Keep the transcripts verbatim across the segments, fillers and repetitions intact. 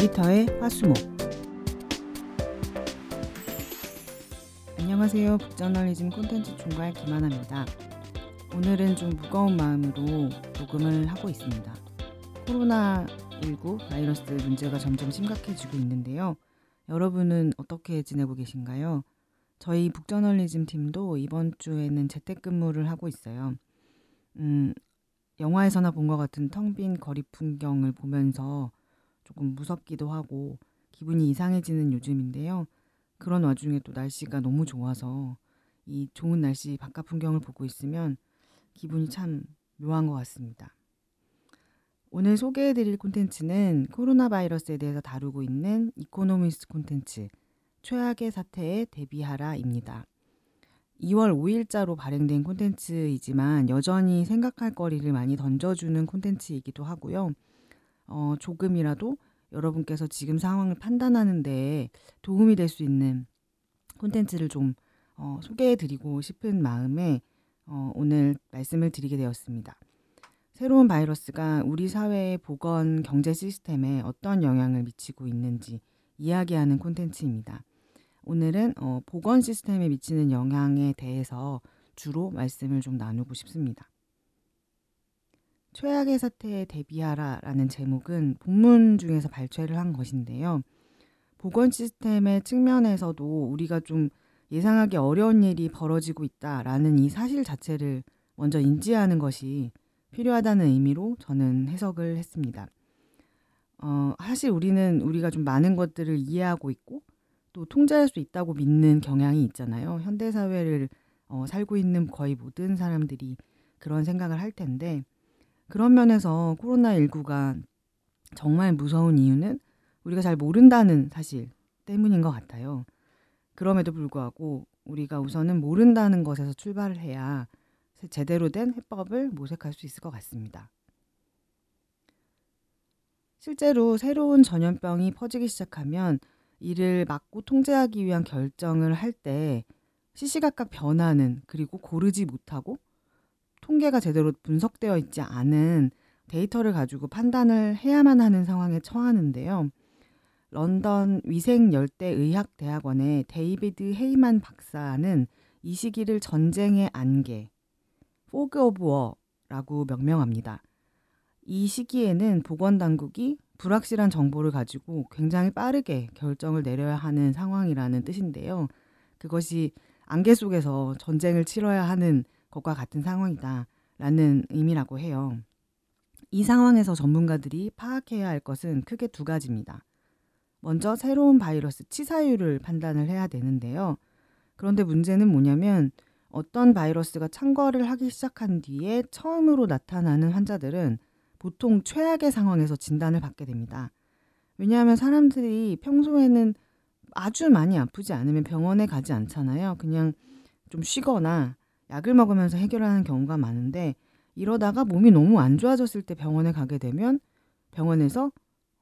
에디터의 화수목. 안녕하세요. 북저널리즘 콘텐츠 총괄 김하나입니다. 오늘은 좀 무거운 마음으로 녹음을 하고 있습니다. 코로나십구 바이러스 문제가 점점 심각해지고 있는데요. 여러분은 어떻게 지내고 계신가요? 저희 북저널리즘 팀도 이번 주에는 재택근무를 하고 있어요. 음, 영화에서나 본 것 같은 텅 빈 거리 풍경을 보면서 조금 무섭기도 하고 기분이 이상해지는 요즘인데요. 그런 와중에 또 날씨가 너무 좋아서 이 좋은 날씨 바깥 풍경을 보고 있으면 기분이 참 묘한 것 같습니다. 오늘 소개해드릴 콘텐츠는 코로나 바이러스에 대해서 다루고 있는 이코노미스트 콘텐츠 최악의 사태에 대비하라입니다. 이월 오일자로 발행된 콘텐츠이지만 여전히 생각할 거리를 많이 던져주는 콘텐츠이기도 하고요. 어, 조금이라도 여러분께서 지금 상황을 판단하는 데 도움이 될 수 있는 콘텐츠를 좀 어, 소개해드리고 싶은 마음에 어, 오늘 말씀을 드리게 되었습니다. 새로운 바이러스가 우리 사회의 보건 경제 시스템에 어떤 영향을 미치고 있는지 이야기하는 콘텐츠입니다. 오늘은 어, 보건 시스템에 미치는 영향에 대해서 주로 말씀을 좀 나누고 싶습니다. 최악의 사태에 대비하라라는 제목은 본문 중에서 발췌를 한 것인데요. 보건 시스템의 측면에서도 우리가 좀 예상하기 어려운 일이 벌어지고 있다라는 이 사실 자체를 먼저 인지하는 것이 필요하다는 의미로 저는 해석을 했습니다. 어, 사실 우리는 우리가 좀 많은 것들을 이해하고 있고 또 통제할 수 있다고 믿는 경향이 있잖아요. 현대사회를 어, 살고 있는 거의 모든 사람들이 그런 생각을 할 텐데, 그런 면에서 코로나십구가 정말 무서운 이유는 우리가 잘 모른다는 사실 때문인 것 같아요. 그럼에도 불구하고 우리가 우선은 모른다는 것에서 출발을 해야 제대로 된 해법을 모색할 수 있을 것 같습니다. 실제로 새로운 전염병이 퍼지기 시작하면 이를 막고 통제하기 위한 결정을 할 때 시시각각 변하는, 그리고 고르지 못하고 통계가 제대로 분석되어 있지 않은 데이터를 가지고 판단을 해야만 하는 상황에 처하는데요. 런던 위생열대의학대학원의 데이비드 헤이만 박사는 이 시기를 전쟁의 안개, Fog of War라고 명명합니다. 이 시기에는 보건당국이 불확실한 정보를 가지고 굉장히 빠르게 결정을 내려야 하는 상황이라는 뜻인데요. 그것이 안개 속에서 전쟁을 치러야 하는 것과 같은 상황이다라는 의미라고 해요. 이 상황에서 전문가들이 파악해야 할 것은 크게 두 가지입니다. 먼저 새로운 바이러스 치사율을 판단을 해야 되는데요. 그런데 문제는 뭐냐면 어떤 바이러스가 창궐을 하기 시작한 뒤에 처음으로 나타나는 환자들은 보통 최악의 상황에서 진단을 받게 됩니다. 왜냐하면 사람들이 평소에는 아주 많이 아프지 않으면 병원에 가지 않잖아요. 그냥 좀 쉬거나 약을 먹으면서 해결하는 경우가 많은데, 이러다가 몸이 너무 안 좋아졌을 때 병원에 가게 되면 병원에서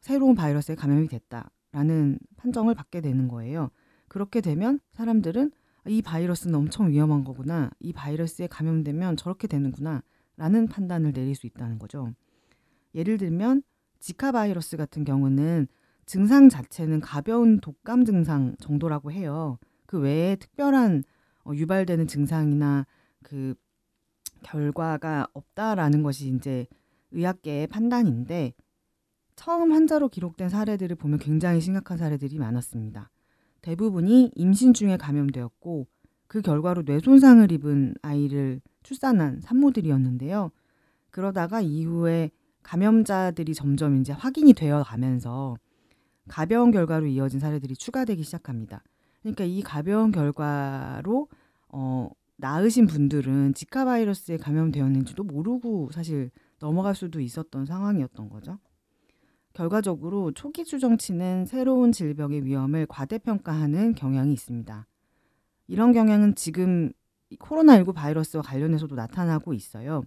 새로운 바이러스에 감염이 됐다라는 판정을 받게 되는 거예요. 그렇게 되면 사람들은 이 바이러스는 엄청 위험한 거구나, 이 바이러스에 감염되면 저렇게 되는구나 라는 판단을 내릴 수 있다는 거죠. 예를 들면 지카 바이러스 같은 경우는 증상 자체는 가벼운 독감 증상 정도라고 해요. 그 외에 특별한 유발되는 증상이나 그 결과가 없다라는 것이 이제 의학계의 판단인데, 처음 환자로 기록된 사례들을 보면 굉장히 심각한 사례들이 많았습니다. 대부분이 임신 중에 감염되었고 그 결과로 뇌손상을 입은 아이를 출산한 산모들이었는데요. 그러다가 이후에 감염자들이 점점 이제 확인이 되어 가면서 가벼운 결과로 이어진 사례들이 추가되기 시작합니다. 그러니까 이 가벼운 결과로 어, 나으신 분들은 지카 바이러스에 감염되었는지도 모르고 사실 넘어갈 수도 있었던 상황이었던 거죠. 결과적으로 초기 추정치는 새로운 질병의 위험을 과대평가하는 경향이 있습니다. 이런 경향은 지금 코로나십구 바이러스와 관련해서도 나타나고 있어요.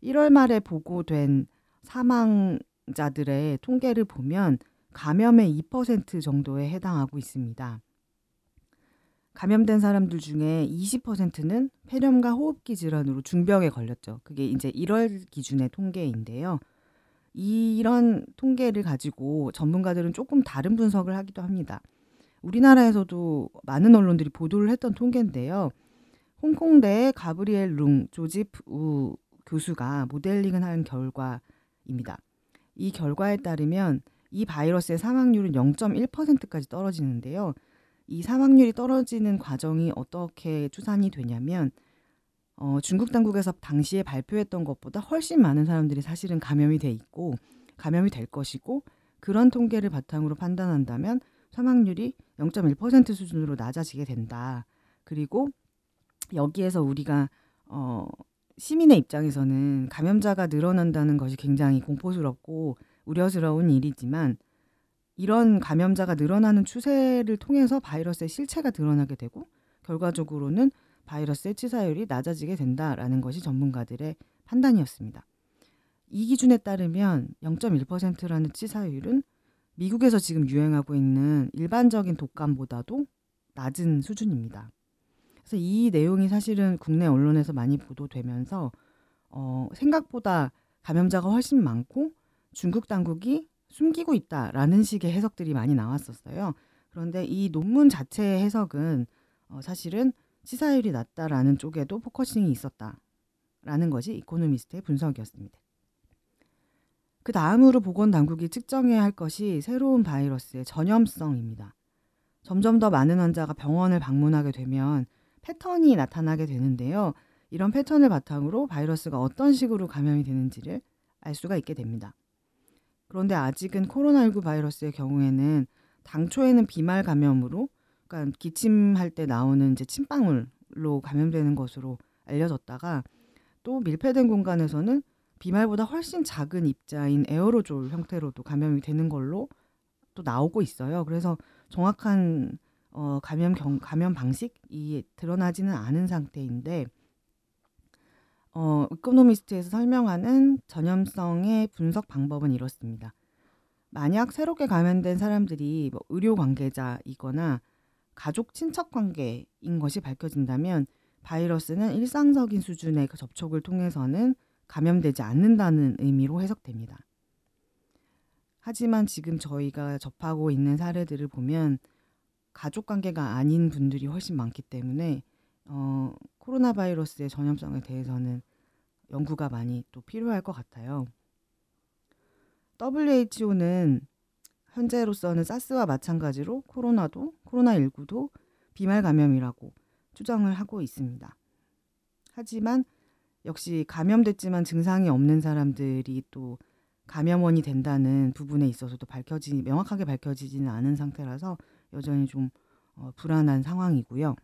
일월 말에 보고된 사망자들의 통계를 보면 감염의 이 퍼센트 정도에 해당하고 있습니다. 감염된 사람들 중에 이십 퍼센트는 폐렴과 호흡기 질환으로 중병에 걸렸죠. 그게 이제 일월 기준의 통계인데요. 이런 통계를 가지고 전문가들은 조금 다른 분석을 하기도 합니다. 우리나라에서도 많은 언론들이 보도를 했던 통계인데요. 홍콩대의 가브리엘 룽, 조지프 우 교수가 모델링을 한 결과입니다. 이 결과에 따르면 이 바이러스의 사망률은 영 점 일 퍼센트까지 떨어지는데요. 이 사망률이 떨어지는 과정이 어떻게 추산이 되냐면 어, 중국 당국에서 당시에 발표했던 것보다 훨씬 많은 사람들이 사실은 감염이 돼 있고 감염이 될 것이고 그런 통계를 바탕으로 판단한다면 사망률이 영 점 일 퍼센트 수준으로 낮아지게 된다. 그리고 여기에서 우리가 어, 시민의 입장에서는 감염자가 늘어난다는 것이 굉장히 공포스럽고 우려스러운 일이지만 이런 감염자가 늘어나는 추세를 통해서 바이러스의 실체가 드러나게 되고 결과적으로는 바이러스의 치사율이 낮아지게 된다라는 것이 전문가들의 판단이었습니다. 이 기준에 따르면 영 점 일 퍼센트라는 치사율은 미국에서 지금 유행하고 있는 일반적인 독감보다도 낮은 수준입니다. 그래서 이 내용이 사실은 국내 언론에서 많이 보도되면서 어, 생각보다 감염자가 훨씬 많고 중국 당국이 숨기고 있다라는 식의 해석들이 많이 나왔었어요. 그런데 이 논문 자체의 해석은 어, 사실은 치사율이 낮다라는 쪽에도 포커싱이 있었다라는 것이 이코노미스트의 분석이었습니다. 그 다음으로 보건당국이 측정해야 할 것이 새로운 바이러스의 전염성입니다. 점점 더 많은 환자가 병원을 방문하게 되면 패턴이 나타나게 되는데요. 이런 패턴을 바탕으로 바이러스가 어떤 식으로 감염이 되는지를 알 수가 있게 됩니다. 그런데 아직은 코로나십구 바이러스의 경우에는 당초에는 비말 감염으로 그러니까 기침할 때 나오는 이제 침방울로 감염되는 것으로 알려졌다가 또 밀폐된 공간에서는 비말보다 훨씬 작은 입자인 에어로졸 형태로도 감염이 되는 걸로 또 나오고 있어요. 그래서 정확한 어, 감염, 경, 감염 방식이 드러나지는 않은 상태인데 어, 이코노미스트에서 설명하는 전염성의 분석 방법은 이렇습니다. 만약 새롭게 감염된 사람들이 뭐 의료 관계자이거나 가족 친척 관계인 것이 밝혀진다면 바이러스는 일상적인 수준의 접촉을 통해서는 감염되지 않는다는 의미로 해석됩니다. 하지만 지금 저희가 접하고 있는 사례들을 보면 가족 관계가 아닌 분들이 훨씬 많기 때문에 어, 코로나 바이러스의 전염성에 대해서는 연구가 많이 또 필요할 것 같아요. 더블유에이치오는 현재로서는 사스와 마찬가지로 코로나도 코로나십구도 비말 감염이라고 추정을 하고 있습니다. 하지만 역시 감염됐지만 증상이 없는 사람들이 또 감염원이 된다는 부분에 있어서도 밝혀지 명확하게 밝혀지지는 않은 상태라서 여전히 좀 어, 불안한 상황이고요.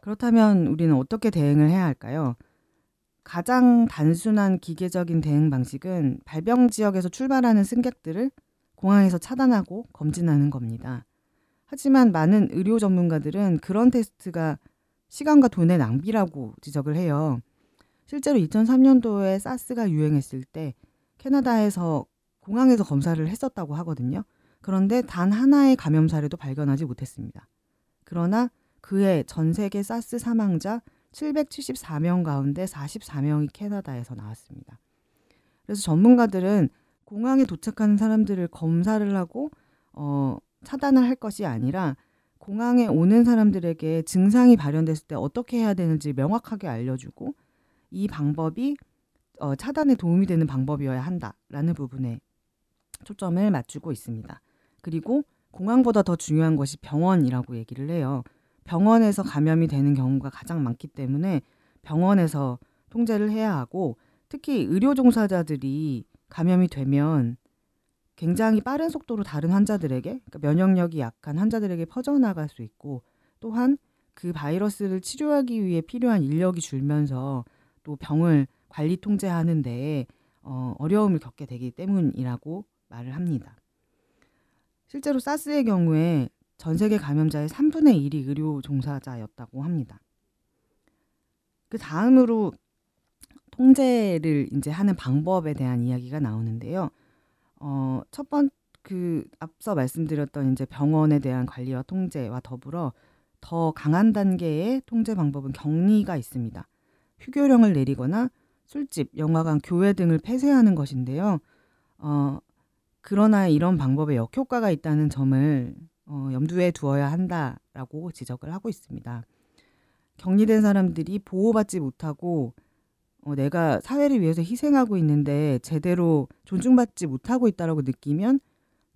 그렇다면 우리는 어떻게 대응을 해야 할까요? 가장 단순한 기계적인 대응 방식은 발병 지역에서 출발하는 승객들을 공항에서 차단하고 검진하는 겁니다. 하지만 많은 의료 전문가들은 그런 테스트가 시간과 돈의 낭비라고 지적을 해요. 실제로 이천삼 년도에 사스가 유행했을 때 캐나다에서 공항에서 검사를 했었다고 하거든요. 그런데 단 하나의 감염 사례도 발견하지 못했습니다. 그러나 그해 전 세계 사스 사망자 칠백칠십사 명 가운데 사십사 명이 캐나다에서 나왔습니다. 그래서 전문가들은 공항에 도착하는 사람들을 검사를 하고 어, 차단을 할 것이 아니라 공항에 오는 사람들에게 증상이 발현됐을 때 어떻게 해야 되는지 명확하게 알려주고 이 방법이 어, 차단에 도움이 되는 방법이어야 한다라는 부분에 초점을 맞추고 있습니다. 그리고 공항보다 더 중요한 것이 병원이라고 얘기를 해요. 병원에서 감염이 되는 경우가 가장 많기 때문에 병원에서 통제를 해야 하고 특히 의료 종사자들이 감염이 되면 굉장히 빠른 속도로 다른 환자들에게 그러니까 면역력이 약한 환자들에게 퍼져나갈 수 있고 또한 그 바이러스를 치료하기 위해 필요한 인력이 줄면서 또 병을 관리 통제하는 데에 어, 어려움을 겪게 되기 때문이라고 말을 합니다. 실제로 사스의 경우에 전 세계 감염자의 삼분의 일이 의료 종사자였다고 합니다. 그 다음으로 통제를 이제 하는 방법에 대한 이야기가 나오는데요. 어, 첫 번, 그 앞서 말씀드렸던 이제 병원에 대한 관리와 통제와 더불어 더 강한 단계의 통제 방법은 격리가 있습니다. 휴교령을 내리거나 술집, 영화관, 교회 등을 폐쇄하는 것인데요. 어, 그러나 이런 방법에 역효과가 있다는 점을 어, 염두에 두어야 한다라고 지적을 하고 있습니다. 격리된 사람들이 보호받지 못하고 어, 내가 사회를 위해서 희생하고 있는데 제대로 존중받지 못하고 있다고 느끼면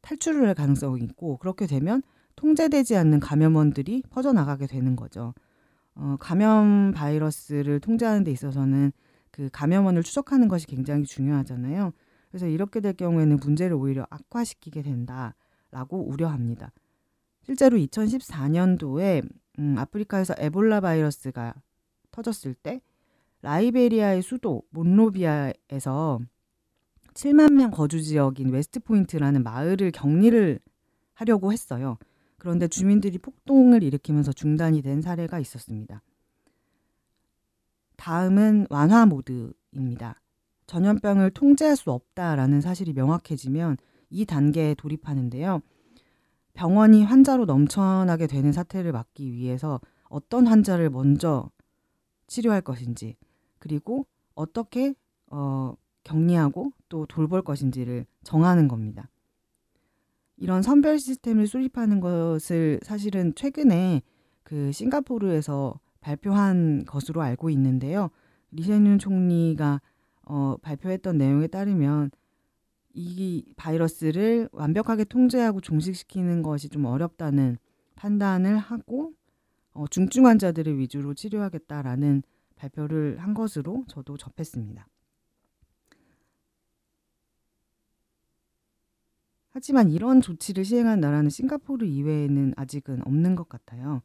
탈출을 할 가능성이 있고, 그렇게 되면 통제되지 않는 감염원들이 퍼져나가게 되는 거죠. 어, 감염 바이러스를 통제하는 데 있어서는 그 감염원을 추적하는 것이 굉장히 중요하잖아요. 그래서 이렇게 될 경우에는 문제를 오히려 악화시키게 된다라고 우려합니다. 실제로 이천십사 년도에 음, 아프리카에서 에볼라 바이러스가 터졌을 때 라이베리아의 수도 몬로비아에서 칠만 명 거주 지역인 웨스트포인트라는 마을을 격리를 하려고 했어요. 그런데 주민들이 폭동을 일으키면서 중단이 된 사례가 있었습니다. 다음은 완화 모드입니다. 전염병을 통제할 수 없다라는 사실이 명확해지면 이 단계에 돌입하는데요. 병원이 환자로 넘쳐나게 되는 사태를 막기 위해서 어떤 환자를 먼저 치료할 것인지, 그리고 어떻게 어, 격리하고 또 돌볼 것인지를 정하는 겁니다. 이런 선별 시스템을 수립하는 것을 사실은 최근에 그 싱가포르에서 발표한 것으로 알고 있는데요. 리셴룽 총리가 어, 발표했던 내용에 따르면 이 바이러스를 완벽하게 통제하고 종식시키는 것이 좀 어렵다는 판단을 하고 어, 중증 환자들을 위주로 치료하겠다라는 발표를 한 것으로 저도 접했습니다. 하지만 이런 조치를 시행한 나라는 싱가포르 이외에는 아직은 없는 것 같아요.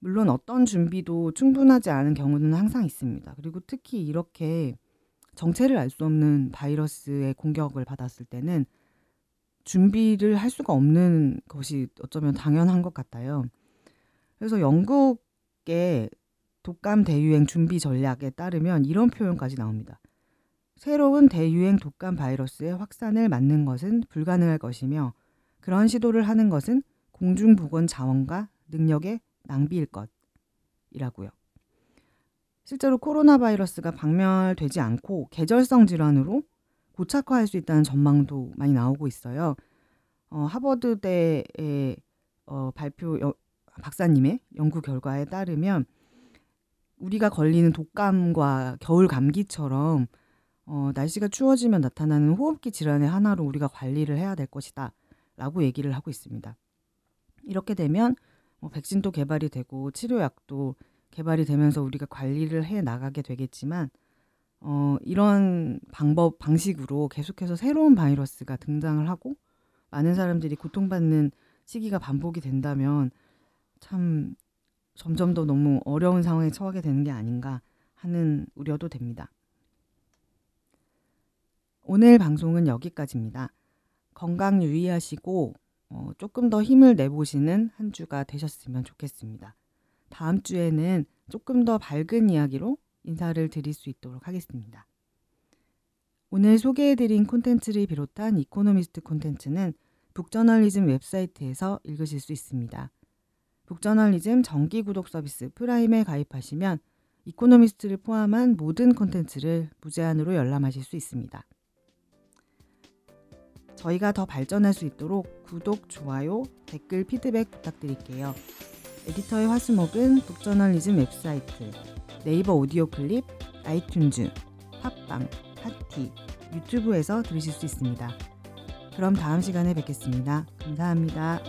물론 어떤 준비도 충분하지 않은 경우는 항상 있습니다. 그리고 특히 이렇게 정체를 알 수 없는 바이러스의 공격을 받았을 때는 준비를 할 수가 없는 것이 어쩌면 당연한 것 같아요. 그래서 영국의 독감 대유행 준비 전략에 따르면 이런 표현까지 나옵니다. 새로운 대유행 독감 바이러스의 확산을 막는 것은 불가능할 것이며, 그런 시도를 하는 것은 공중보건 자원과 능력의 낭비일 것이라고요. 실제로 코로나 바이러스가 박멸되지 않고 계절성 질환으로 고착화할 수 있다는 전망도 많이 나오고 있어요. 어, 하버드대의 어, 발표 여, 박사님의 연구 결과에 따르면 우리가 걸리는 독감과 겨울 감기처럼 어, 날씨가 추워지면 나타나는 호흡기 질환의 하나로 우리가 관리를 해야 될 것이다 라고 얘기를 하고 있습니다. 이렇게 되면 뭐 백신도 개발이 되고 치료약도 개발이 되면서 우리가 관리를 해나가게 되겠지만 어, 이런 방법, 방식으로 계속해서 새로운 바이러스가 등장을 하고 많은 사람들이 고통받는 시기가 반복이 된다면 참 점점 더 너무 어려운 상황에 처하게 되는 게 아닌가 하는 우려도 됩니다. 오늘 방송은 여기까지입니다. 건강 유의하시고 어, 조금 더 힘을 내보시는 한 주가 되셨으면 좋겠습니다. 다음 주에는 조금 더 밝은 이야기로 인사를 드릴 수 있도록 하겠습니다. 오늘 소개해드린 콘텐츠를 비롯한 이코노미스트 콘텐츠는 북저널리즘 웹사이트에서 읽으실 수 있습니다. 북저널리즘 정기 구독 서비스 프라임에 가입하시면 이코노미스트를 포함한 모든 콘텐츠를 무제한으로 열람하실 수 있습니다. 저희가 더 발전할 수 있도록 구독, 좋아요, 댓글, 피드백 부탁드릴게요. 에디터의 화수목은 북저널리즘 웹사이트, 네이버 오디오 클립, 아이튠즈, 팟빵, 팟티, 유튜브에서 들으실 수 있습니다. 그럼 다음 시간에 뵙겠습니다. 감사합니다.